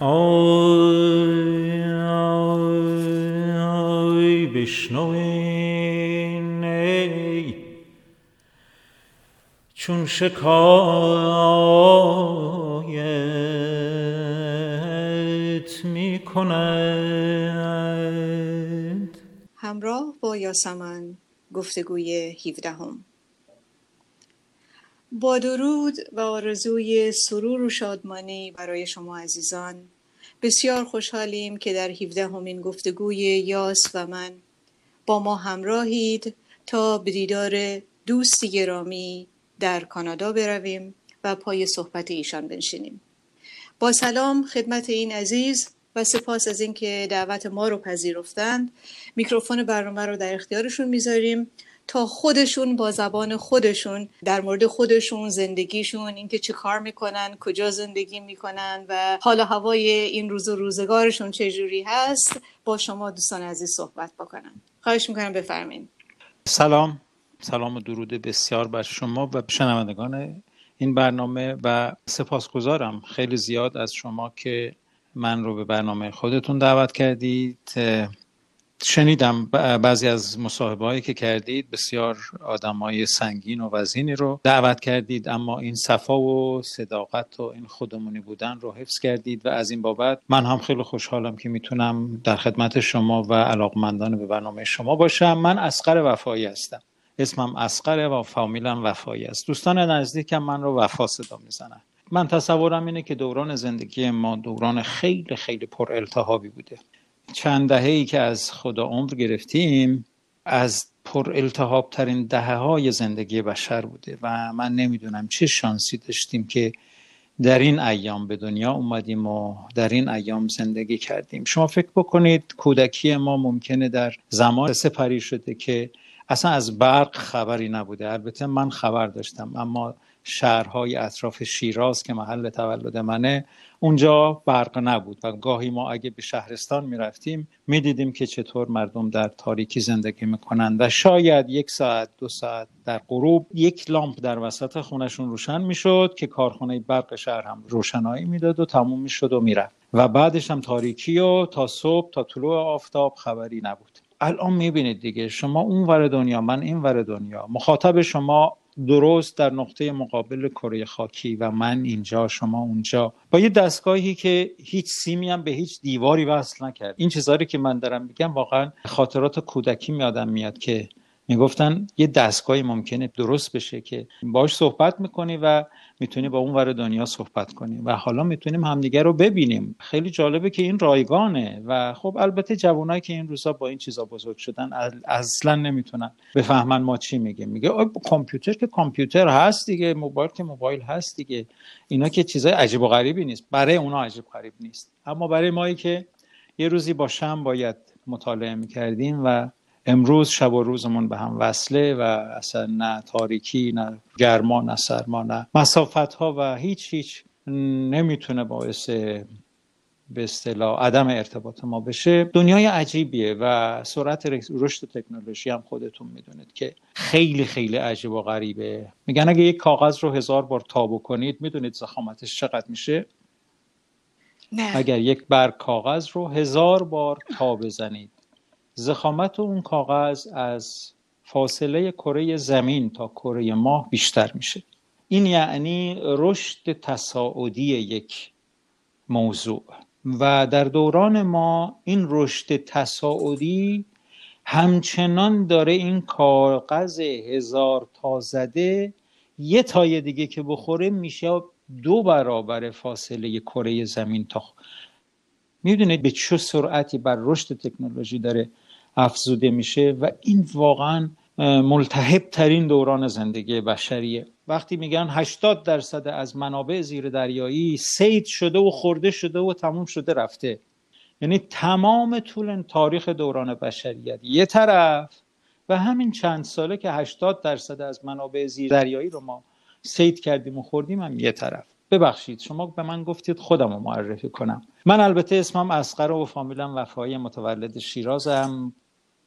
آی آی آی بشنوین ای چون شکایت می کند. همراه با یاسمن گفتگوی 17م. با درود و آرزوی سرور و شادمانی برای شما عزیزان، بسیار خوشحالیم که در 17مین گفتگوی یاس و من با ما همراهید تا به دیدار دوست گرامی در کانادا برویم و پای صحبت ایشان بنشینیم. با سلام خدمت این عزیز و سپاس از اینکه دعوت ما رو پذیرفتند. میکروفون برنامه رو در اختیارشون میذاریم تا خودشون با زبان خودشون در مورد خودشون، زندگیشون، اینکه چه کار میکنن، کجا زندگی میکنن و حال و هوای این روز و روزگارشون چجوری هست با شما دوستان عزیز صحبت بکنن. خواهش میکنم بفرمایید. سلام و درود بسیار بر شما و شنوندگان این برنامه و سپاسگزارم خیلی زیاد از شما که من رو به برنامه خودتون دعوت کردید. شنیدم بعضی از مصاحبه‌هایی که کردید، بسیار آدمای سنگین و وزنی رو دعوت کردید، اما این صفا و صداقت و این خودمونی بودن رو حفظ کردید و از این بابت من هم خیلی خوشحالم که میتونم در خدمت شما و علاقمندان به برنامه شما باشم. من اصغر وفایی هستم، اسمم اصغر و فامیلم وفایی است. دوستان نزدیکم من رو وفا صدا میزنن. من تصورم اینه که دوران زندگی ما دوران خیلی خیلی پر التهابی بوده. چند دهه‌ای که از خدا عمر گرفتیم از پر التهاب ترین دهه‌های زندگی بشر بوده و من نمیدونم چه شانسی داشتیم که در این ایام به دنیا اومدیم و در این ایام زندگی کردیم. شما فکر بکنید کودکی ما ممکنه در زمان سپری شده که اصلا از برق خبری نبوده. البته من خبر داشتم، اما شهرهای اطراف شیراز که محل تولد منه اونجا برق نبود و گاهی ما اگه به شهرستان میرفتیم میدیدیم که چطور مردم در تاریکی زندگی میکنن و شاید 1 ساعت 2 ساعت در غروب 1 لامپ در وسط خونشون روشن میشد که کارخانه برق شهر هم روشنایی میداد و تموم میشد و میرفت و بعدش هم تاریکی و تا صبح تا طلوع آفتاب خبری نبود. الان میبینید دیگه، شما اونور دنیا، من اینور دنیا، مخاطب شما درست در نقطه مقابل کره خاکی و من اینجا شما اونجا با یه دستگاهی که هیچ سیمی هم به هیچ دیواری وصل نکرد. این چیزایی که من دارم میگم واقعا خاطرات کودکی میادم میاد که میگفتن یه دستگاهی ممکنه درست بشه که باهاش صحبت میکنی و میتونی با اون ور دنیا صحبت کنی و حالا میتونیم همدیگه رو ببینیم. خیلی جالبه که این رایگانه و خب البته جوانایی که این روزا با این چیزا بزرگ شدن اصلا نمیتونن بفهمن ما چی میگیم. میگه کامپیوتر که کامپیوتر هست دیگه، موبایل که موبایل هست دیگه، اینا که چیزای عجیب و غریبی نیست. برای اونا عجیب غریب نیست، اما برای ما که یه روزی با شمع باید مطالعه میکردیم و امروز شب و روزمون به هم وصله و اصلا نه تاریکی، نه گرما، نه سرما، نه مسافت‌ها و هیچ نمیتونه باعث به اصطلاح عدم ارتباط ما بشه. دنیای عجیبیه و سرعت رشد تکنولوژی هم خودتون میدونید که خیلی خیلی عجیب و غریبه. میگن اگه یک کاغذ رو 1000 بار تا بکنید میدونید ضخامتش چقدر میشه؟ نه. اگر یک برگ کاغذ رو 1000 بار تا بزنید ضخامت اون کاغذ از فاصله کره زمین تا کره ماه بیشتر میشه. این یعنی رشد تصاعدی یک موضوع و در دوران ما این رشد تصاعدی همچنان داره. این کاغذ 1000 تا زده یه تای دیگه که بخوره میشه 2 برابر فاصله کره زمین تا. میدونید به چه سرعتی بر رشد تکنولوژی داره افزوده میشه و این واقعا ملتهب ترین دوران زندگی بشریه. وقتی میگن 80% از منابع زیر دریایی صید شده و خورده شده و تموم شده رفته، یعنی تمام طول تاریخ دوران بشریت یه طرف و همین چند ساله که 80% از منابع زیر دریایی رو ما صید کردیم و خوردیم هم یه طرف. ببخشید شما به من گفتید خودم رو معرفی کنم. من البته اسمم اصغر و فامیلم وفایی، متولد شیرازم،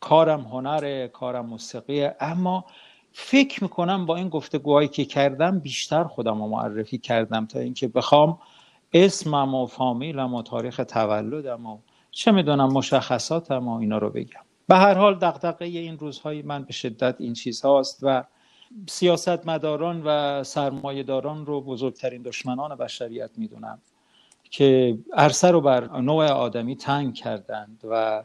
کارم هنره، کارم موسیقیه، اما فکر میکنم با این گفتگوهایی که کردم بیشتر خودم رو معرفی کردم تا اینکه بخوام اسمم و فامیلم و تاریخ تولدم و چه میدونم مشخصاتم و اینا رو بگم. به هر حال دغدغه این روزهای من به شدت این چیزهاست و سیاستمداران و سرمایه‌داران رو بزرگترین دشمنان بشریت میدونم که عرصه رو بر نوع آدمی تنگ کردند و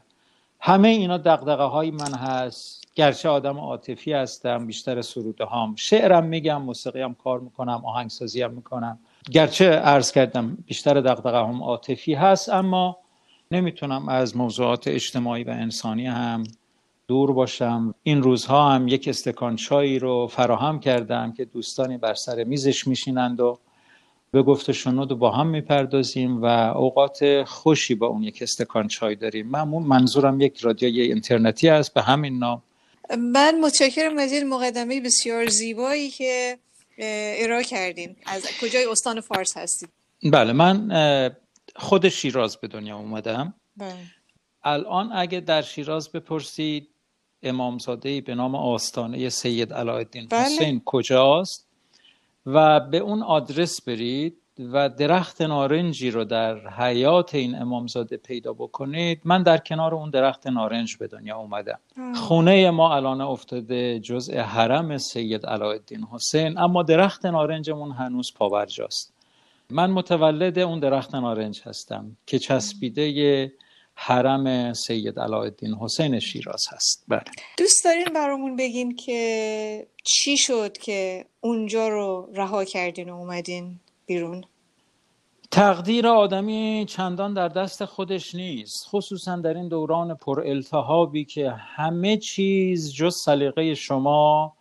همه اینا دغدغه‌های من هست. گرچه آدم عاطفی هستم، بیشتر سروده هام، شعرم میگم، موسیقیم کار میکنم، آهنگسازیم میکنم. گرچه عرض کردم بیشتر دغدغه‌هام عاطفی هست، اما نمیتونم از موضوعات اجتماعی و انسانی هم دور باشم. این روزها هم یک استکان چای رو فراهم کردم که دوستانی بر سر میزش میشینند و به گفت و شنود با هم میپردازیم و اوقات خوشی با اون یک استکان چای داریم. منظورم یک رادیوی اینترنتی است به همین نام. من متشکرم از این مقدمه بسیار زیبایی که ارائه کردین. از کجای استان فارس هستید؟ بله، من خود شیراز به دنیا اومدم. بله. الان اگه در شیراز بپرسید امامزاده‌ای به نام آستانه سید علاءالدین حسین کجاست و به اون آدرس برید و درخت نارنجی رو در حیات این امامزاده پیدا بکنید، من در کنار اون درخت نارنج به دنیا اومدم. خونه ما الان افتاده جزء حرم سید علاءالدین حسین، اما درخت نارنجمون هنوز پابرجاست. من متولد اون درخت نارنج هستم که چسبیده حرم سید علاءالدین حسین شیراز هست. بله. دوست دارین برامون بگین که چی شد که اونجا رو رها کردین و اومدین بیرون؟ تقدیر آدمی چندان در دست خودش نیست، خصوصا در این دوران پر التهابی که همه چیز جز سلیقه شما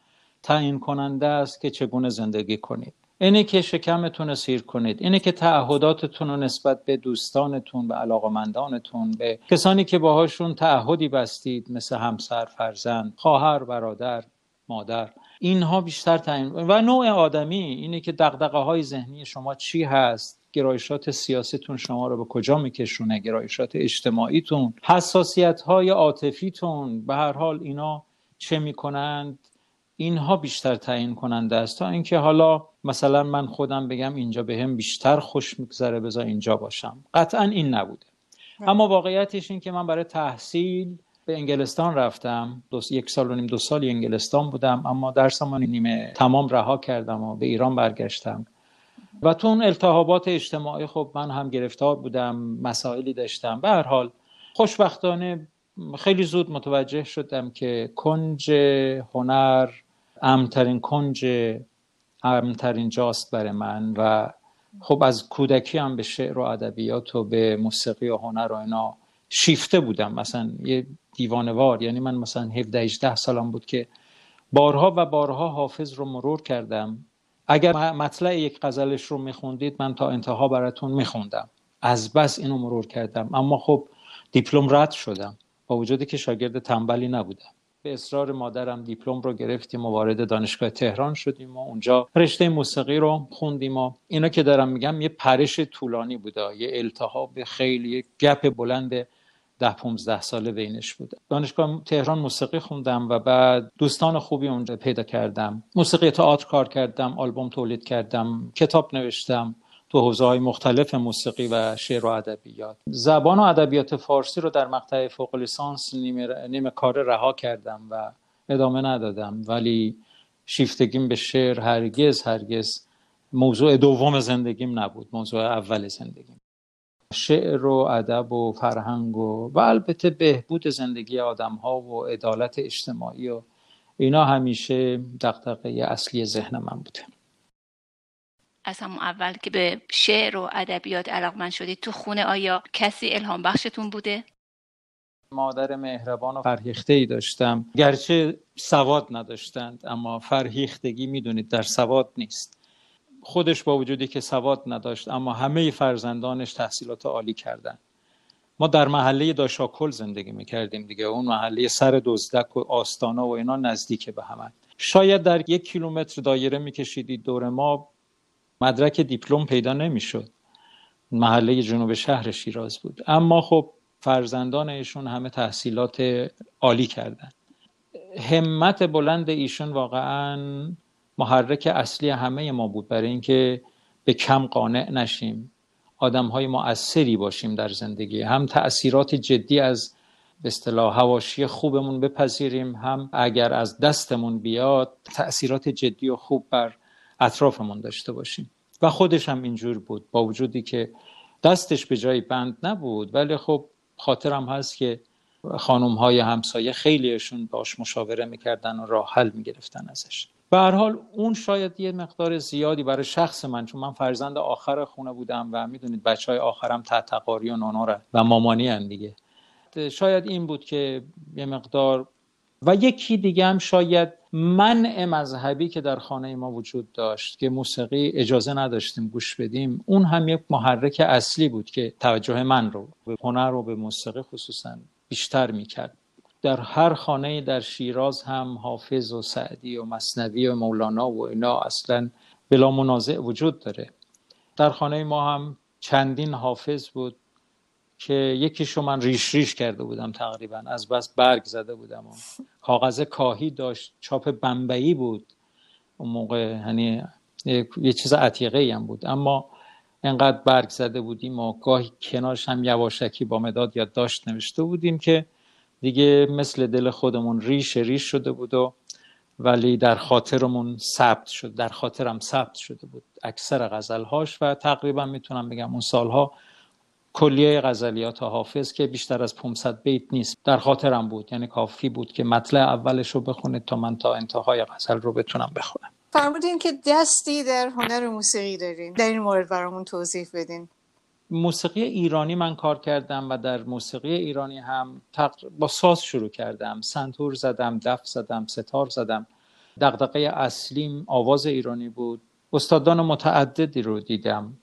تعیین کننده است که چگونه زندگی کنید. اینه که شکمتون رو سیر کنید، اینه که تعهداتتون رو نسبت به دوستانتون، به علاقمندانتون، به کسانی که باهاشون تعهدی بستید مثل همسر، فرزند، خواهر، برادر، مادر، اینها بیشتر تعیین. و نوع آدمی اینه که دغدغه‌های ذهنی شما چی هست، گرایشات سیاستون شما رو به کجا میکشونه، گرایشات اجتماعیتون، حساسیت‌های عاطفیتون، به هر حال اینا چه میکنند، اینها بیشتر تعیین کننده است تا اینکه حالا مثلا من خودم بگم اینجا بهم بیشتر خوش میگذره بذار اینجا باشم. قطعا این نبوده. اما واقعیتش این که من برای تحصیل به انگلستان رفتم، یک سال و نیم دو سالی انگلستان بودم، اما درسمو نیمه تمام رها کردم و به ایران برگشتم و تو اون التهابات اجتماعی خب من هم گرفتار بودم، مسائلی داشتم. به هر حال خوشبختانه خیلی زود متوجه شدم که کنج هنر امترین کنج امترین جاست برای من و خب از کودکی هم به شعر و ادبیات و به موسیقی و هنر و اینا شیفته بودم. مثلا یه دیوانوار، یعنی من مثلا 17-18 سالم بود که بارها و بارها حافظ رو مرور کردم. اگر مطلع یک غزلش رو میخوندید من تا انتها براتون میخوندم، از بس اینو مرور کردم. اما خب دیپلم رد شدم با وجودی که شاگرد تنبلی نبودم. به اصرار مادرم دیپلم رو گرفتیم و وارد دانشگاه تهران شدیم و اونجا رشته موسیقی رو خوندیم و اینا که دارم میگم یه پرش طولانی بوده، یه التهاب خیلی گپ بلند 10-15 ساله بینش بوده. دانشگاه تهران موسیقی خوندم و بعد دوستان خوبی اونجا پیدا کردم. موسیقی تئاتر کار کردم، آلبوم تولید کردم، کتاب نوشتم تو حوزه‌های مختلف موسیقی و شعر و ادبیات. زبان و ادبیات فارسی رو در مقطع فوق لیسانس نیمه کاره رها کردم و ادامه ندادم، ولی شیفتگیم به شعر هرگز موضوع دوم زندگیم نبود، موضوع اول زندگیم شعر و ادب و فرهنگ و البته بهبود زندگی آدم‌ها و عدالت اجتماعی و اینا همیشه دغدغه اصلی ذهن من بوده. از همون اول که به شعر و ادبیات علاقمند شدید تو خونه آیا کسی الهام بخشتون بوده؟ مادر مهربان و فرهیخته‌ای داشتم، گرچه سواد نداشتند، اما فرهیختگی میدونید در سواد نیست. خودش با وجودی که سواد نداشت اما همه فرزندانش تحصیلات عالی کردند. ما در محله داشاکل زندگی میکردیم دیگه، اون محله سر دزدک و آستانه و اینا نزدیک به هم. شاید در 1 کیلومتر دایره میکشیدید دور ما مدرک دیپلم پیدا نمیشد. محله جنوب شهر شیراز بود، اما خب فرزندان ایشون همه تحصیلات عالی کردن. همت بلند ایشون واقعا محرک اصلی همه ما بود برای اینکه به کم قانع نشیم. آدم‌های مؤثری باشیم در زندگی، هم تأثیرات جدی از به اصطلاح حواشی خوبمون بپذیریم، هم اگر از دستمون بیاد تأثیرات جدی و خوب بر اطرافمون داشته باشیم. و خودش هم اینجور بود، با وجودی که دستش به جای بند نبود، ولی خب خاطرم هست که خانم‌های همسایه خیلیشون باش مشاوره می‌کردن و راه حل می‌گرفتن ازش. به هر حال اون شاید یه مقدار زیادی برای شخص من، چون من فرزند آخر خونه بودم و میدونید بچهای آخرم تحت قاری و نونوره و مامانی هم دیگه، شاید این بود که یه مقدار. و یکی دیگه هم شاید منع مذهبی که در خانه ما وجود داشت که موسیقی اجازه نداشتیم گوش بدیم، اون هم یک محرک اصلی بود که توجه من رو به هنر و به موسیقی خصوصا بیشتر میکرد. در هر خانه در شیراز هم حافظ و سعدی و مسنوی و مولانا و اینا اصلا بلا منازع وجود داره. در خانه ما هم چندین حافظ بود که یکیشو من ریش ریش کرده بودم، تقریبا از بس برگ زده بودم. کاغذ کاهی داشت، چاپ بمبئی بود اون موقع، یعنی یه چیز عتیقه‌ای هم بود، اما انقدر برگ زده بودیم و گاهی کنارش هم یواشکی با مداد یادداشت نوشته بودیم که دیگه مثل دل خودمون ریش ریش شده بود و ولی در خاطرمون ثبت شد، در خاطرم ثبت شده بود اکثر غزلهاش. و تقریبا میتونم بگم اون سالها کلیه غزلیات حافظ که بیشتر از 500 بیت نیست در خاطرم بود، یعنی کافی بود که مطلع اولش رو بخونه تا من تا انتهای غزل رو بتونم بخونم. فرمودین که دستی در هنر موسیقی دارین، در این مورد برامون توضیح بدین. موسیقی ایرانی من کار کردم و در موسیقی ایرانی هم با ساز شروع کردم، سنتور زدم، دف زدم، ستار زدم. دغدغه اصلیم آواز ایرانی بود. استادان متعددی رو دیدم.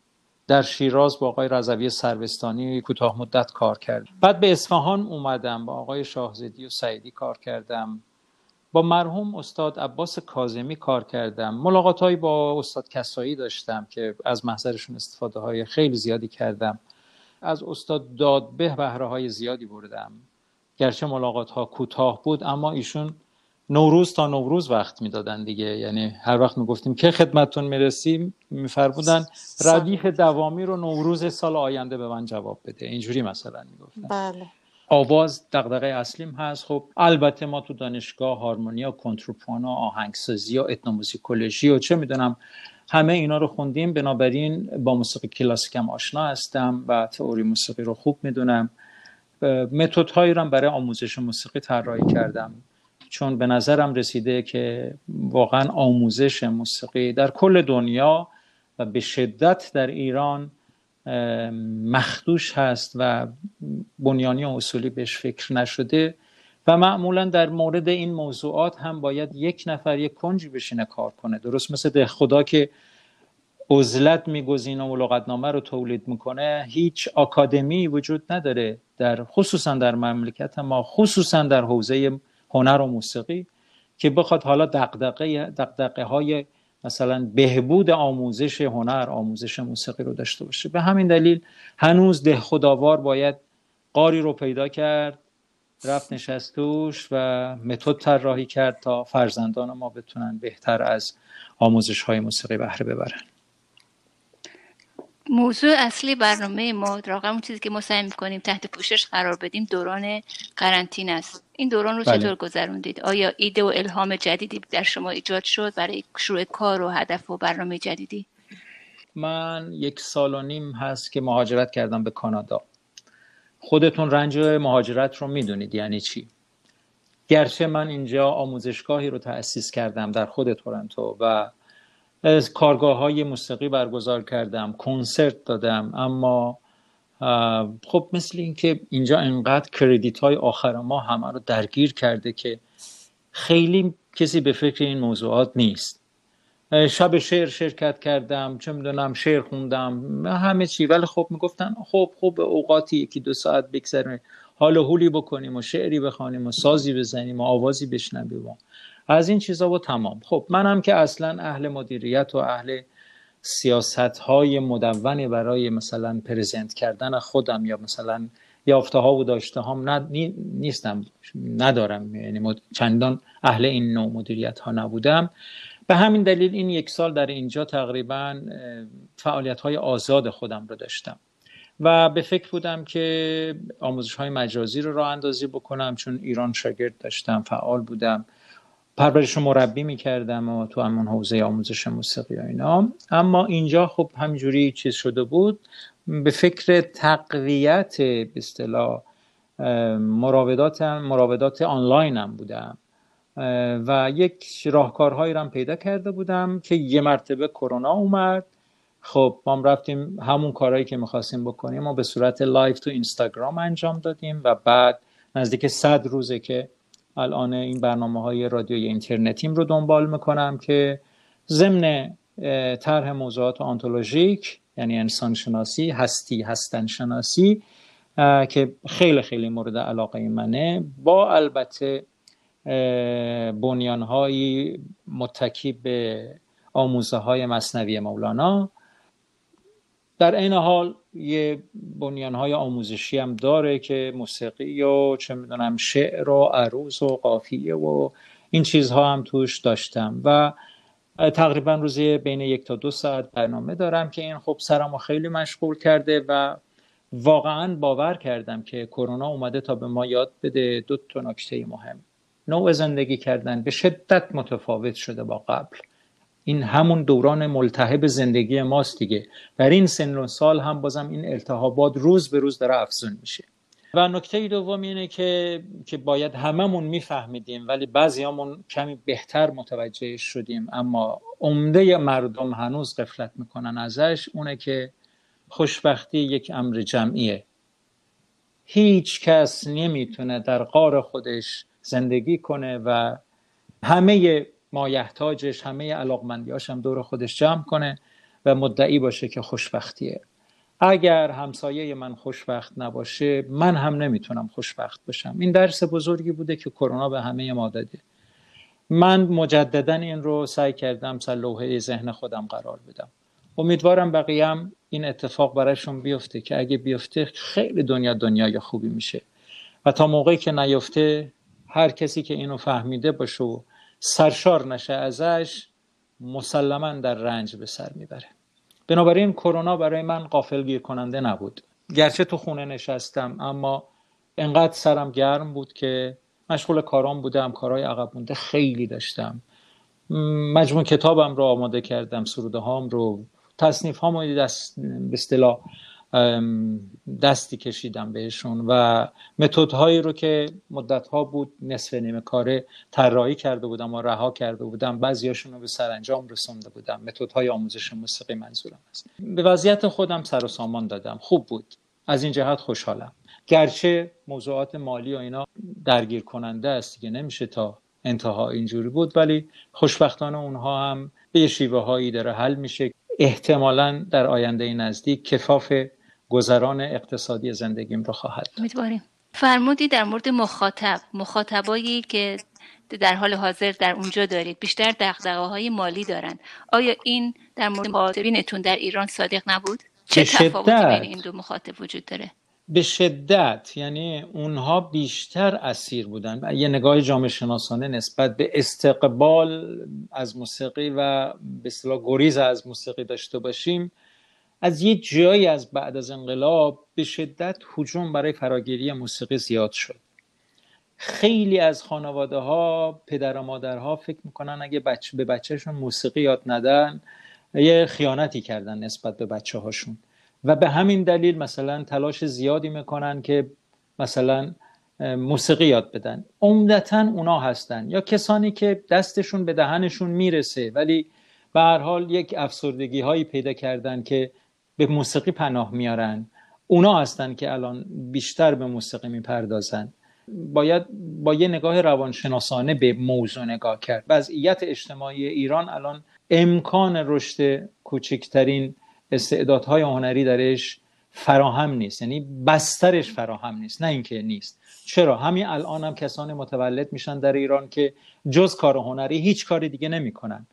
در شیراز با آقای رضوی سربستانی کوتاه مدت کار کردم. بعد به اصفهان اومدم، با آقای شاهزادی و سعیدی کار کردم. با مرحوم استاد عباس کاظمی کار کردم. ملاقات‌هایی با استاد کسایی داشتم که از محضرشون استفاده‌های خیلی زیادی کردم. از استاد داد بهره‌های زیادی بردم. گرچه ملاقات‌ها کوتاه بود، اما ایشون نوروز تا نوروز وقت میدادن دیگه، یعنی هر وقت میگفتیم که خدمتتون میرسیم میفرمودن ردیف دوامی رو نوروز سال آینده به من جواب بده، اینجوری مثلا میگفتن. بله. آواز دغدغه اصلیم هست. خب البته ما تو دانشگاه هارمونیا، کنترپوآنا، آهنگسازی و اتنوموزیکولوژی و چه میدونم همه اینا رو خوندیم، بنابراین با موسیقی کلاسیکم آشنا هستم و تئوری موسیقی رو خوب میدونم. متدهایی رو هم برای آموزش موسیقی طراحی کردم، چون به نظرم رسیده که واقعا آموزش موسیقی در کل دنیا و به شدت در ایران مخدوش هست و بنیانی و اصولی بهش فکر نشده و معمولا در مورد این موضوعات هم باید یک نفر یک کنجی بشینه کار کنه، درست مثل ده خدا که عزلت میگزینه و لغتنامه رو تولید میکنه. هیچ آکادمی وجود نداره در خصوصا در مملکت ما، خصوصا در حوزه هنر و موسیقی، که بخواد حالا دغدغه‌های مثلا بهبود آموزش هنر، آموزش موسیقی رو داشته باشه. به همین دلیل هنوز دهخداوار باید قاری رو پیدا کرد، رفت نشست توش و متد طراحی کرد تا فرزندان ما بتونن بهتر از آموزش های موسیقی بهره ببرن. موضوع اصلی برنامه ما، اون چیزی که ما سعی می‌کنیم تحت پوشش قرار بدیم، دوران قرنطینه است. این دوران رو چطور گذروندید؟ آیا ایده و الهام جدیدی در شما ایجاد شد برای شروع کار و هدف و برنامه جدیدی؟ من 1.5 سال هست که مهاجرت کردم به کانادا. خودتون رنج مهاجرت رو میدونید یعنی چی. گرچه من اینجا آموزشگاهی رو تأسیس کردم در خود تورنتو و کارگاه‌های موسیقی برگزار کردم، کنسرت دادم، اما خب مثل این که اینجا انقدر کردیت‌های آخر ما همه رو درگیر کرده که خیلی کسی به فکر این موضوعات نیست. شب شعر شرکت کردم، چه می‌دونم شعر خوندم، همه چی، ولی خب میگفتن خب اوقاتی 1-2 ساعت بگذرونیم، حال و حولی بکنیم و شعری بخونیم و سازی بزنیم و آوازی بشنویم و از این چیزا و تمام. خب منم که اصلا اهل مدیریت و اهل سیاست‌های مدونی برای مثلا پرزنت کردن خودم یا مثلا یافته‌ها و داشته‌هام نیستم، ندارم، یعنی چندان اهل این نوع مدیریت‌ها نبودم. به همین دلیل این 1 سال در اینجا تقریباً فعالیت‌های آزاد خودم رو داشتم. و به فکر بودم که آموزش‌های مجازی رو راه اندازی بکنم، چون ایران شاگرد داشتم، فعال بودم، پرورش و مربی می‌کردم و تو همون حوزه آموزش موسیقی و اینا. اما اینجا خب همجوری چیز شده بود، به فکر تقویت به اصطلاح مراودات آنلاینم بودم و یک راهکارهایی رو هم پیدا کرده بودم که یه مرتبه کرونا اومد. خب ما رفتیم همون کارهایی که می‌خواستیم بکنیم ما به صورت لایو تو اینستاگرام انجام دادیم و بعد نزدیک 100 روزه که الان این برنامه‌های رادیوی اینترنتیم رو دنبال می‌کنم که ضمن طرح موضوعات آنتولوژیک، یعنی انسان شناسی، هستی، هستن شناسی که خیلی خیلی مورد علاقه منه، با البته بنیان‌هایی متکی به آموزه‌های مثنوی مولانا، در این حال یه بنیان‌های آموزشی هم داره که موسیقی و چه می‌دونم شعر و عروض و قافیه و این چیزها هم توش داشتم و تقریبا روزی بین 1 تا 2 ساعت برنامه دارم که این خب سرمو خیلی مشغول کرده و واقعا باور کردم که کرونا اومده تا به ما یاد بده 2 تا نکته مهم. نوع زندگی کردن به شدت متفاوت شده با قبل. این همون دوران ملتهب زندگی ماست دیگه. در این سن و سال هم بازم این التهابات روز به روز داره افزون میشه. و نکته دوم اینه که باید هممون میفهمیدیم ولی بعضیامون کمی بهتر متوجه شدیم، اما عمده مردم هنوز غفلت میکنن ازش. اونه که خوشبختی یک امر جمعیه. هیچ کس نمیتونه در غار خودش زندگی کنه و همه مایحتاجش، همه علاقمندیاش هم دور خودش جمع کنه و مدعی باشه که خوشبختیه. اگر همسایه من خوشبخت نباشه من هم نمیتونم خوشبخت باشم. این درس بزرگی بوده که کرونا به همه ما داده. من مجددا این رو سعی کردم سر لوحه ذهن خودم قرار بدم. امیدوارم بقیه‌ام این اتفاق براشون بیفته که اگه بیفته خیلی دنیای خوبی میشه و تا موقعی که نیفته هر کسی که اینو فهمیده باشه و سرشار نشه ازش مسلماً در رنج به سر میبره. بنابراین کرونا برای من غافلگیر کننده نبود. گرچه تو خونه نشستم اما انقدر سرم گرم بود که مشغول کارام بودم، کارهای عقب مونده خیلی داشتم. مجموع کتابم رو آماده کردم، سروده هام رو، تصنیف هام رو به اصطلاح دستی کشیدم بهشون و متدهایی رو که مدتها بود نصف نیمه کاره طراحی کرده بودم و رها کرده بودم، بعضیاشون رو به سرانجام رسونده بودم. متدهای آموزش موسیقی منظورم است. به وضعیت خودم سر و سامان دادم. خوب بود، از این جهت خوشحالم. گرچه موضوعات مالی و اینا درگیر کننده است دیگه، نمیشه تا انتها اینجوری بود، ولی خوشبختانه اونها هم به شیوه هایی داره حل میشه. احتمالاً در آینده نزدیک کفاف گذران اقتصادی زندگیم رو خواهد داد. امیدواریم. فرمودی در مورد مخاطبایی که در حال حاضر در اونجا دارید بیشتر دغدغه‌های مالی دارن. آیا این در مورد مخاطبینتون در ایران صادق نبود؟ چه تفاوتی بین این دو مخاطب وجود داره؟ به شدت، یعنی اونها بیشتر اسیر بودن. یه نگاه جامعه شناسانه نسبت به استقبال از موسیقی و به اصطلاح گریز از موسیقی داشته باشیم، از یه جایی از بعد از انقلاب به شدت هجوم برای فراگیری موسیقی زیاد شد. خیلی از خانواده ها، پدر و مادرها فکر میکنن اگه به بچهشون موسیقی یاد ندن یه خیانتی کردن نسبت به بچه هاشون و به همین دلیل مثلا تلاش زیادی میکنن که مثلا موسیقی یاد بدن. عمدتاً اونا هستن یا کسانی که دستشون به دهنشون میرسه ولی به هر حال یک افسردگی هایی پیدا کردن که به موسیقی پناه میارن. اونا هستن که الان بیشتر به موسیقی میپردازن. باید با یه نگاه روانشناسانه به موضوع نگاه کرد. وضعیت اجتماعی ایران الان امکان رشد کوچکترین استعدادهای هنری درش فراهم نیست، یعنی بسترش فراهم نیست، نه اینکه نیست. چرا؟ همین الان هم کسان متولد میشن در ایران که جز کار هنری هیچ کاری دیگه نمیکنن.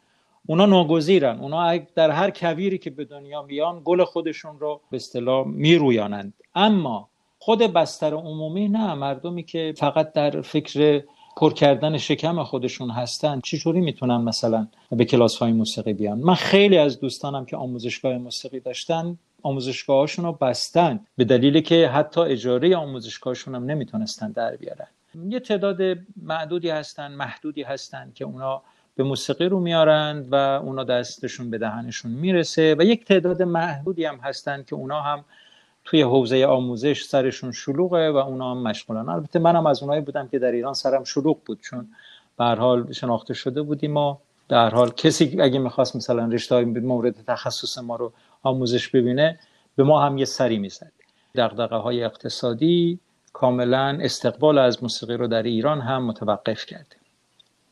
اونا ناگزیرن، اونا در هر کویری که به دنیا بیان گل خودشون رو به اصطلاح میرویانند. اما خود بستر عمومی نه، مردمی که فقط در فکر پر کردن شکم خودشون هستن چجوری میتونن مثلا به کلاس‌های موسیقی بیان؟ من خیلی از دوستانم که آموزشگاه موسیقی داشتن آموزشگاهاشون رو بستن به دلیل که حتی اجاره آموزشگاهاشون هم نمیتونستن در بیارن. یه تعداد محدودی هستن که اونا به موسیقی رو میارند و اونا دستشون به دهنشون میرسه و یک تعداد محدودی هم هستن که اونا هم توی حوزه آموزش سرشون شلوغه و اونا هم مشغولن. البته منم از اونایی بودم که در ایران سرم شلوغ بود، چون به هر حال شناخته شده بودیم و در حال کسی اگه میخواست مثلا رشته‌های مورد تخصص ما رو آموزش ببینه به ما هم یه سری میزد. دغدغه‌های اقتصادی کاملا استقبال از موسیقی رو در ایران هم متوقف کرده.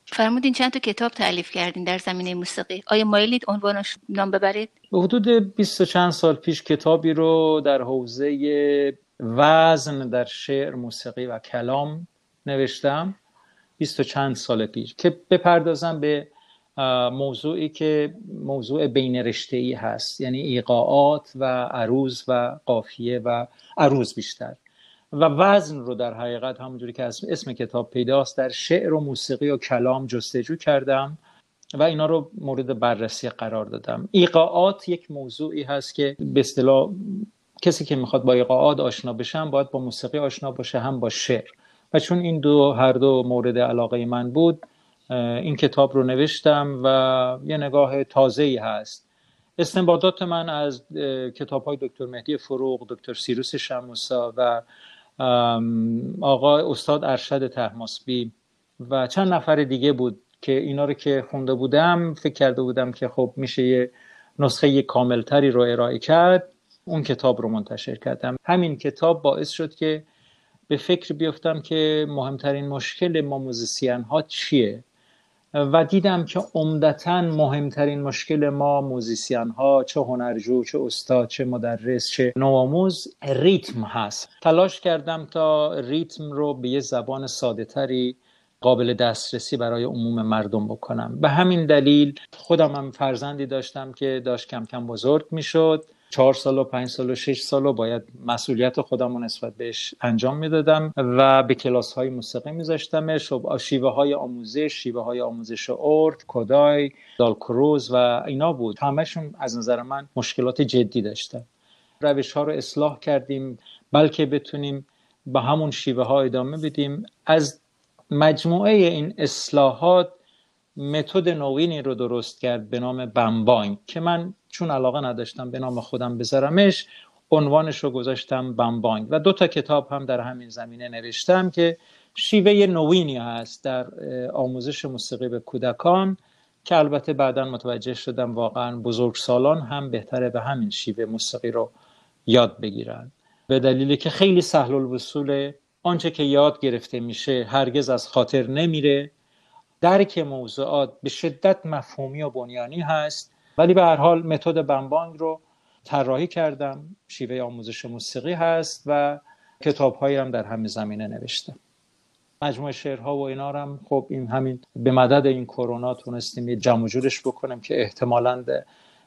فرمودین چند تا کتاب تألیف کردین در زمینه موسیقی. آیا مایلید عنوانش نام ببرید؟ به حدود 20 چند سال پیش کتابی رو در حوزه وزن در شعر، موسیقی و کلام نوشتم 20 چند سال پیش که بپردازم به موضوعی که موضوع بین رشته‌ای هست، یعنی ایقاعات و عروض و قافیه و عروض بیشتر و وزن رو در حقیقت همونجوری که اسم کتاب پیداست در شعر و موسیقی و کلام جستجو کردم و اینا رو مورد بررسی قرار دادم. ایقاعات یک موضوعی هست که به اصطلاح کسی که میخواد با ایقاعات آشنا بشه باید با موسیقی آشنا باشه، هم با شعر، و چون این دو هر دو مورد علاقه من بود این کتاب رو نوشتم و یه نگاه تازه‌ای هست. استنباطات من از کتاب‌های دکتر مهدی فروغ، دکتر سیروس شمسسا و آقا استاد ارشد طهماسبی و چند نفر دیگه بود که اینا رو که خونده بودم فکر کرده بودم که خب میشه یه نسخه کاملتری رو ارائه کرد. اون کتاب رو منتشر کردم. همین کتاب باعث شد که به فکر بیفتم که مهمترین مشکل ما موزیسین ها چیه و دیدم که عمدتاً مهمترین مشکل ما موزیسین ها، چه هنرجو، چه استاد، چه مدرس، چه نوآموز، ریتم هست. تلاش کردم تا ریتم رو به یه زبان ساده تری قابل دسترسی برای عموم مردم بکنم. به همین دلیل خودم هم فرزندی داشتم که داشت کم کم بزرگ می شد. 4 سال و 5 سال و 6 سال باید مسئولیت خودم رو نسبت بهش انجام میدادم و به کلاس‌های موسیقی میذاشتمش. شیوه های آموزش ارگ، کودای، دالکروز و اینا بود. همشون از نظر من مشکلات جدی داشتن. روش ها رو اصلاح کردیم بلکه بتونیم به همون شیوه ها ادامه بدیم. از مجموعه این اصلاحات متد نوینی رو درست کرد به نام بمبانگ که من چون علاقه نداشتم به نام خودم بذارمش، عنوانش رو گذاشتم بمبانگ و 2 تا کتاب هم در همین زمینه نوشتم که شیوه نوینی هست در آموزش موسیقی به کودکان که البته بعداً متوجه شدم واقعاً بزرگسالان هم بهتره به همین شیوه موسیقی رو یاد بگیرن، به دلیل که خیلی سهل الوصول، آنچه که یاد گرفته میشه هرگز از خاطر نمیره، درک موضوعات به شدت مفهومی و بنیانی هست. ولی به هر حال متد بمبانگ رو طراحی کردم، شیوه آموزش موسیقی هست و کتاب‌هایی هم در همین زمینه نوشتم. مجموعه شعرها و اینا هم خب این همین به مدد این کرونا تونستیم یه جمع و جورش بکنیم که احتمالاً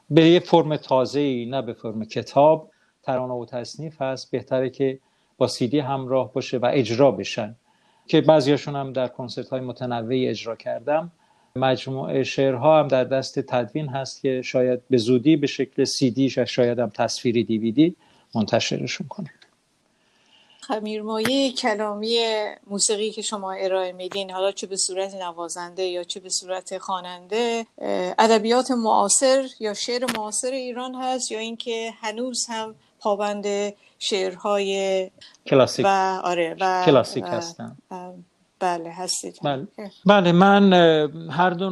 به یه فرم تازه‌ای، نه به فرم کتاب، ترانه و تصنیف هست، بهتره که با CD همراه باشه و اجرا بشن که بعضیاشون هم در کنسرت‌های متنوعی اجرا کردم. مجموعه شعرها هم در دست تدوین هست که شاید به زودی به شکل CD و شاید هم تصویری DVD منتشرشون کنه. خمیرمایه کلامی موسیقی که شما ارائه میدین، حالا چه به صورت نوازنده یا چه به صورت خواننده، ادبیات معاصر یا شعر معاصر ایران هست یا اینکه هنوز هم پابند شعرهای کلاسیک و کلاسیک هستن؟ بله هستید. بله من هر دو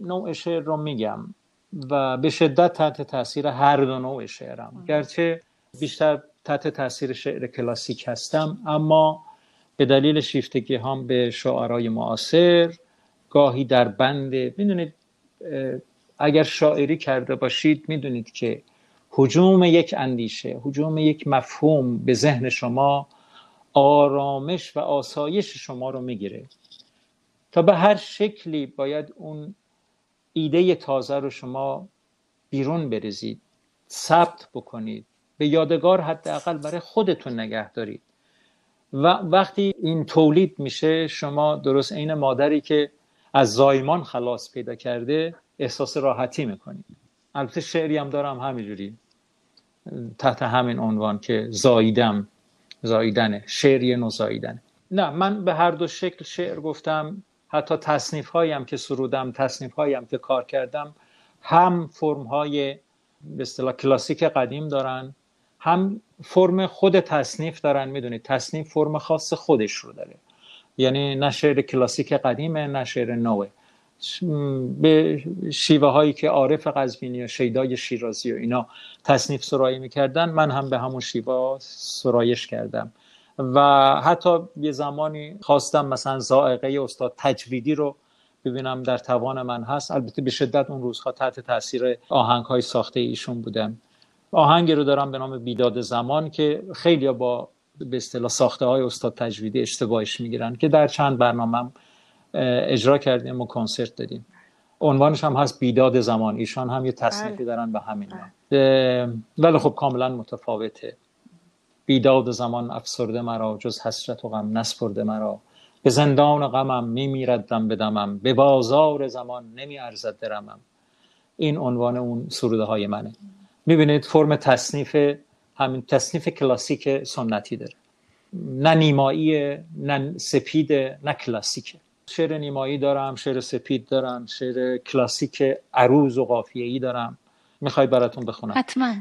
نوع شعر رو میگم و به شدت تحت تاثیر هر دو نوع شعرم، گرچه بیشتر تحت تاثیر شعر کلاسیک هستم، اما به دلیل شیفتگی هم به شاعرای معاصر گاهی در بند، میدونید اگر شاعری کرده باشید میدونید که هجوم یک اندیشه، هجوم یک مفهوم به ذهن شما آرامش و آسایش شما رو میگیره تا به هر شکلی باید اون ایده تازه رو شما بیرون بریزید، ثبت بکنید، به یادگار حداقل برای خودتون نگه دارید و وقتی این تولید میشه شما درست عین مادری که از زایمان خلاص پیدا کرده احساس راحتی میکنید. البته شعری هم دارم همینجوری تحت همین عنوان که زاییدم، زاییدنه، شعریه نو زاییدنه. نه، من به هر دو شکل شعر گفتم. حتی تصنیف هایم که سرودم، تصنیف هایم که کار کردم، هم فرم های به اصطلاح کلاسیک قدیم دارن، هم فرم خود تصنیف دارن. میدونید تصنیف فرم خاص خودش رو داره، یعنی نه شعر کلاسیک قدیمه نه شعر نوه. به شیوه هایی که عارف قزوینی و شیدای شیرازی و اینا تصنیف سرایی میکردن، من هم به همون شیوه سرایش کردم. و حتی یه زمانی خواستم مثلا ذائقه استاد تجویدی رو ببینم، در توان من هست. البته به شدت اون روزها تحت تاثیر آهنگ‌های ساخته ایشون بودم. آهنگی رو دارم به نام بیداد زمان که خیلی با به اصطلاح ساخته های استاد تجویدی اشتباهش میگیرن، که در چند برنامه اجرا کردیم و کنسرت دادیم. عنوانش هم هست بیداد زمان. ایشان هم یه تصنیفی دارن به همین نام، ولی خب کاملا متفاوته. بیداد زمان افسرده مرا، جز حسرت و غم نسپرده مرا. به زندان غمم نمیرد دم بدمم، به بازار زمان نمی ارزد درمم. این عنوان اون سروده های منه. میبینید فرم تصنیف، همین تصنیف کلاسیک سنتی داره. نه نیماییه، نه سپیده، نه کلاسیکه. شعر نیمایی دارم، شعر سپید دارم، شعر کلاسیک عروض و قافیه‌ای دارم. میخوای براتون بخونم؟ حتما.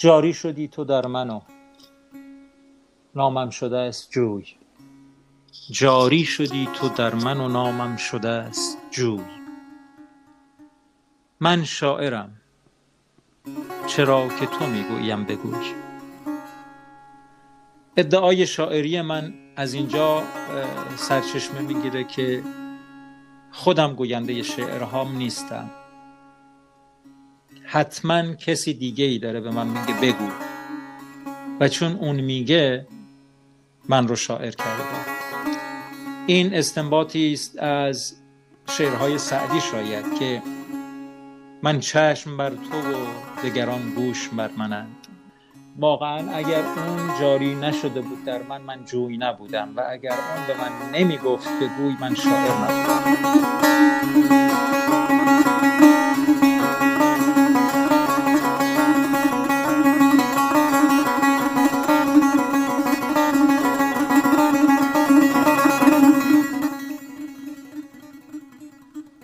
جاری شدی تو در من و نامم شده است جوی. جاری شدی تو در من و نامم شده است جوی. من شاعرم چرا که تو میگویم بگوی. ادعای شاعری من از اینجا سرچشمه میگیره که خودم گوینده شعرهام نیستم. حتما کسی دیگه ای داره به من میگه بگو، و چون اون میگه من رو شاعر کرده. این استنباطی است از شعرهای سعدی شاید، که من چشم بر تو و دگران گوش بر منند. واقعا اگر اون جاری نشده بود در من، من جوی نبودم، و اگر اون به من نمیگفت بگوی، من شاعر نبودم.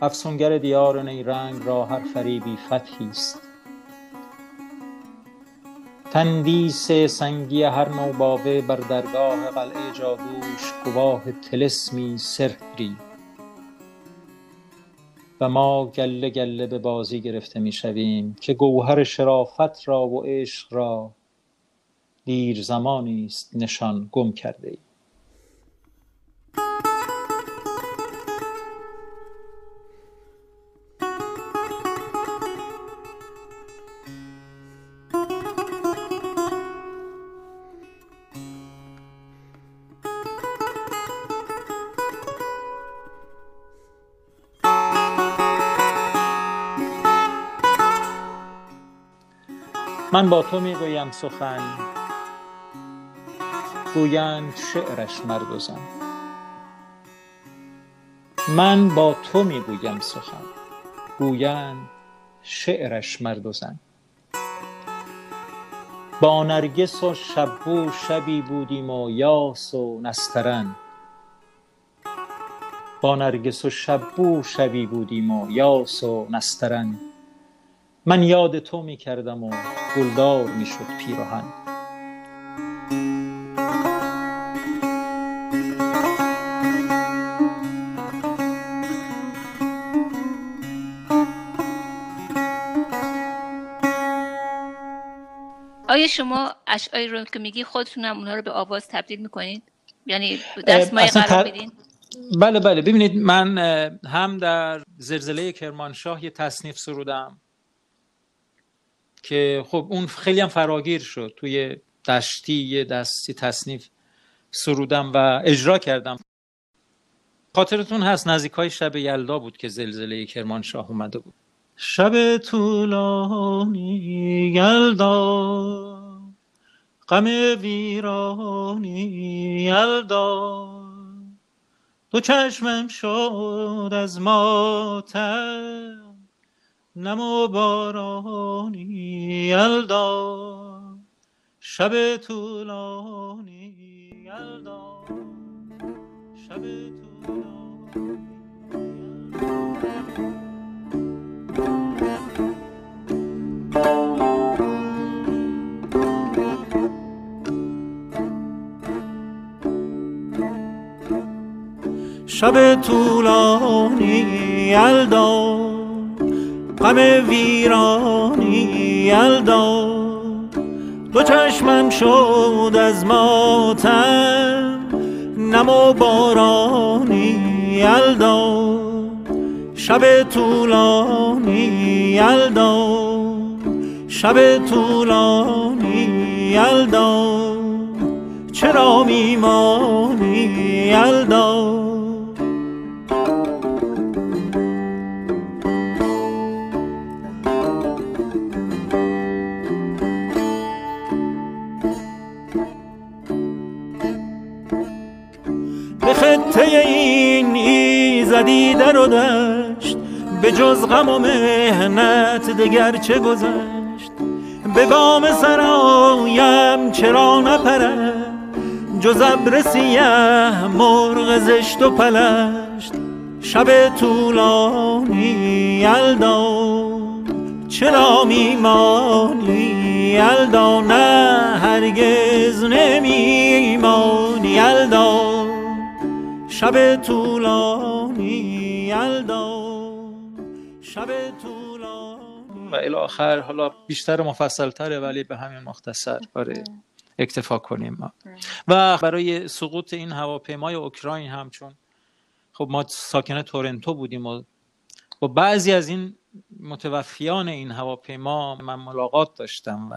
افسونگر دیار نیرنگ را هر فریبی فتحی است. تندیس سنگی هر نوباوه بر درگاه قلعه جادوش گواه تلسمی سحری، و ما گله گله به بازی گرفته می شویم که گوهر شرافت را و عشق را دیر زمانی است نشان گم کرده ایم. من با تو میگویم سخن، گویند شعرش مرد و زن. من با تو میگویم سخن، گویند شعرش مرد و زن. با نرگس و شبو شبی بودیم و یاس و نسترن. با نرگس و شبو شبی بودیم و یاس و نسترن. من یاد تو می کردم و گلدار می شد پیراهن. آیا شما اشعاری رو که میگی خودتونم اونها رو به آواز تبدیل میکنید؟ یعنی دستمایه قرار میدین؟ بله بله. ببینید من هم در زلزله کرمانشاه یه تصنیف سرودم که خب اون خیلی هم فراگیر شد. توی دشتی یه دستی تصنیف سرودم و اجرا کردم. خاطرتون هست نزدیکای شب یلدا بود که زلزله کرمانشاه اومده بود. شب طولانی یلدا، غم ویرانی یلدا، دو چشمم شد از ماتم نم بارانی یلدا، شب طولانی یلدا، شب طولانی یلدا. شب طولانی یلدا، غم ویرانی یلدا، دو چشمم شد از ماتم نم و بارانی یلدا، شب طولانی یلدا، شب طولانی یلدا، چرا میمانی یلدا؟ این ایزدی در و دشت، به جز غم و مهنت دگر چه گذشت؟ به بام سرایم چرا نپرد، جز ابر سیه مرغ زشت و پلشت. شب طولانی یلدا، چرا میمانی یلدا؟ نه هرگز نمیمانی یلدا، شب طولانی یلدا، شب طولانی و الی آخر. حالا بیشتر مفصل تره ولی به همین مختصر اکتفا کنیم ما. و برای سقوط این هواپیمای اوکراین هم، چون خب ما ساکن تورنتو بودیم و با بعضی از این متوفیان این هواپیما من ملاقات داشتم و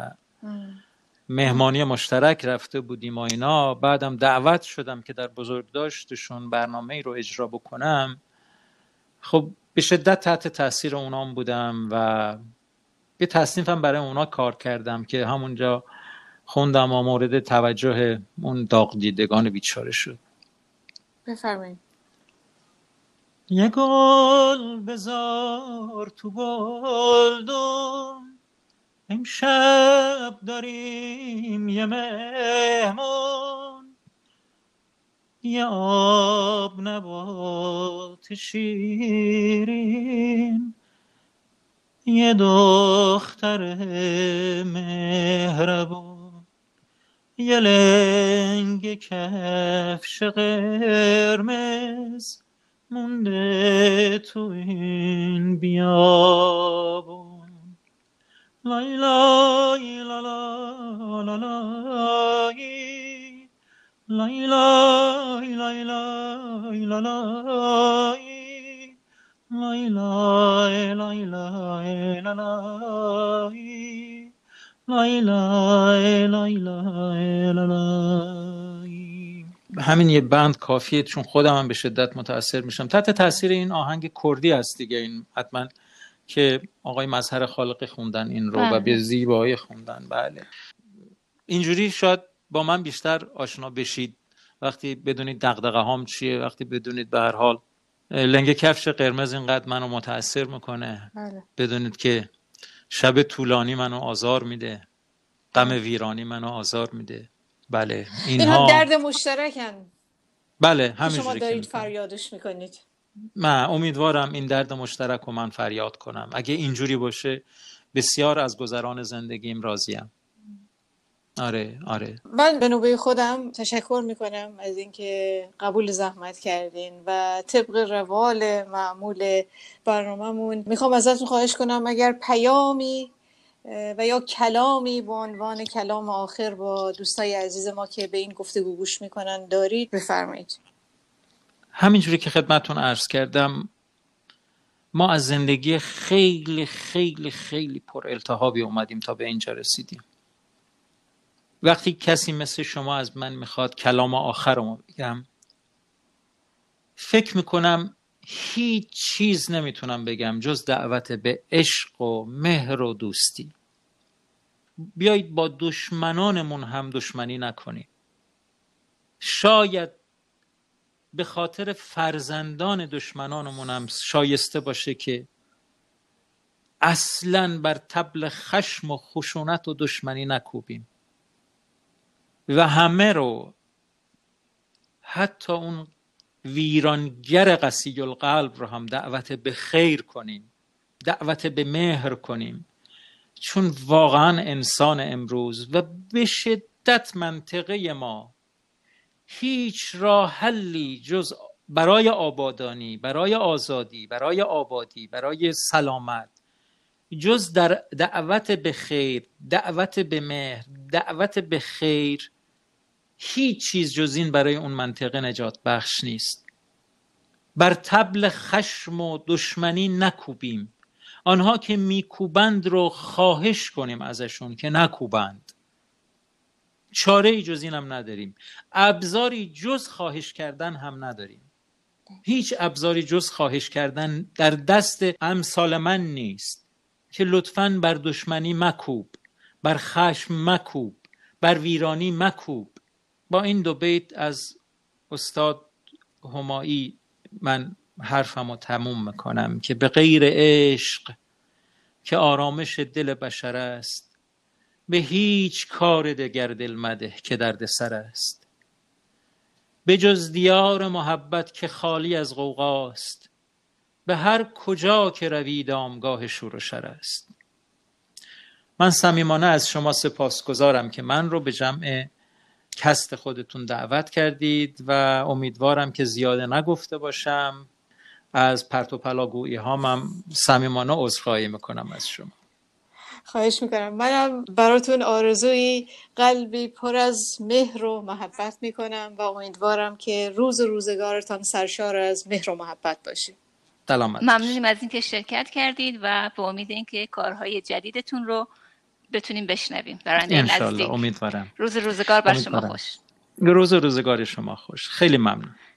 مهمانی مشترک رفته بودیم و اینا. بعدم دعوت شدم که در بزرگداشتشون برنامه‌ای رو اجرا بکنم. خب به شدت تحت تاثیر اونام بودم و یه تصنیفم برای اونا کار کردم که همونجا خوندم و مورد توجه اون داغ دیدگان بیچاره شد. بفرمایید. یه گل بذار تو گلدون، امشب داریم یه مهمون، یه آب نبات شیرین، یه دختر مهربون، یه لنگ کفش قرمز مونده تو این بیابون. لای لای لا لا لا لای، لای لای لای لای لا لای، لای لای لای لای لا لای، لای لای لای لای لا لای. همین یه بند کافیه، چون خودم هم به شدت متاثر میشم. تحت تاثیر این آهنگ کردی هست دیگه، این حتما که آقای مظهر خالقی خوندن این رو و به زیبایی خوندن. بله اینجوری شاید با من بیشتر آشنا بشید وقتی بدونید دغدغه هام چیه، وقتی بدونید به هر حال لنگ کفش قرمز اینقدر منو متاثر میکنه. بله. بدونید که شب طولانی منو آزار میده، غم ویرانی منو آزار میده. بله اینها درد مشترکن. بله همینجوری شما دارید فریادش میکنید. من امیدوارم این درد مشترک رو من فریاد کنم. اگه اینجوری باشه بسیار از گذران زندگیم راضیم. آره آره. من به نوبه خودم تشکر میکنم از اینکه قبول زحمت کردین و طبق روال معمول برنامه‌مون میخوام ازتون خواهش کنم اگر پیامی و یا کلامی به عنوان کلام آخر با دوستای عزیز ما که به این گفتگو گوش میکنن دارید بفرمایید. همینجوری که خدمتون عرض کردم، ما از زندگی خیلی خیلی خیلی پر التهابی اومدیم تا به اینجا رسیدیم. وقتی کسی مثل شما از من میخواد کلام آخرمو بگم، فکر میکنم هیچ چیز نمیتونم بگم جز دعوت به عشق و مهر و دوستی. بیایید با دشمنانمون هم دشمنی نکنیم. شاید به خاطر فرزندان دشمنانمون هم شایسته باشه که اصلاً بر طبل خشم و خشونت و دشمنی نکوبیم و همه رو، حتی اون ویرانگر قسی القلب رو هم دعوت به خیر کنیم، دعوت به مهر کنیم، چون واقعاً انسان امروز و به شدت منطقه ما هیچ راه حلی جز برای آبادانی، برای آزادی، برای آبادی، برای سلامت، جز در دعوت به خیر، دعوت به مهر، دعوت به خیر، هیچ چیز جز این برای اون منطقه نجات بخش نیست. بر طبل خشم و دشمنی نکوبیم. آنها که میکوبند رو خواهش کنیم ازشون که نکوبند. چاره‌ای جز این هم نداریم. ابزاری جز خواهش کردن هم نداریم. هیچ ابزاری جز خواهش کردن در دست امثال من نیست که لطفاً بر دشمنی مکوب، بر خشم مکوب، بر ویرانی مکوب. با این دو بیت از استاد همایی من حرفم رو تموم میکنم که به غیر عشق که آرامش دل بشر است، به هیچ کار دگر دل مده که درد سر است. به جز دیار محبت که خالی از غوغاست، به هر کجا که روی دامگاه شور و شر است. من صمیمانه از شما سپاسگزارم که من رو به جمع کست خودتون دعوت کردید و امیدوارم که زیاده نگفته باشم. از پرت و پلاگویی هامم صمیمانه عذرخواهی میکنم از شما. خواهش میکنم. منم براتون آرزوی قلبی پر از مهر و محبت میکنم و امیدوارم که روز و روزگارتان سرشار از مهر و محبت باشه. سلامت. ممنونیم از اینکه شرکت کردید و به امید اینکه کارهای جدیدتون رو بتونیم بشنویم برنده نزدیک. ان شاء الله. امیدوارم. روز روزگار بر شما خوش. روز روزگار شما خوش. خیلی ممنون.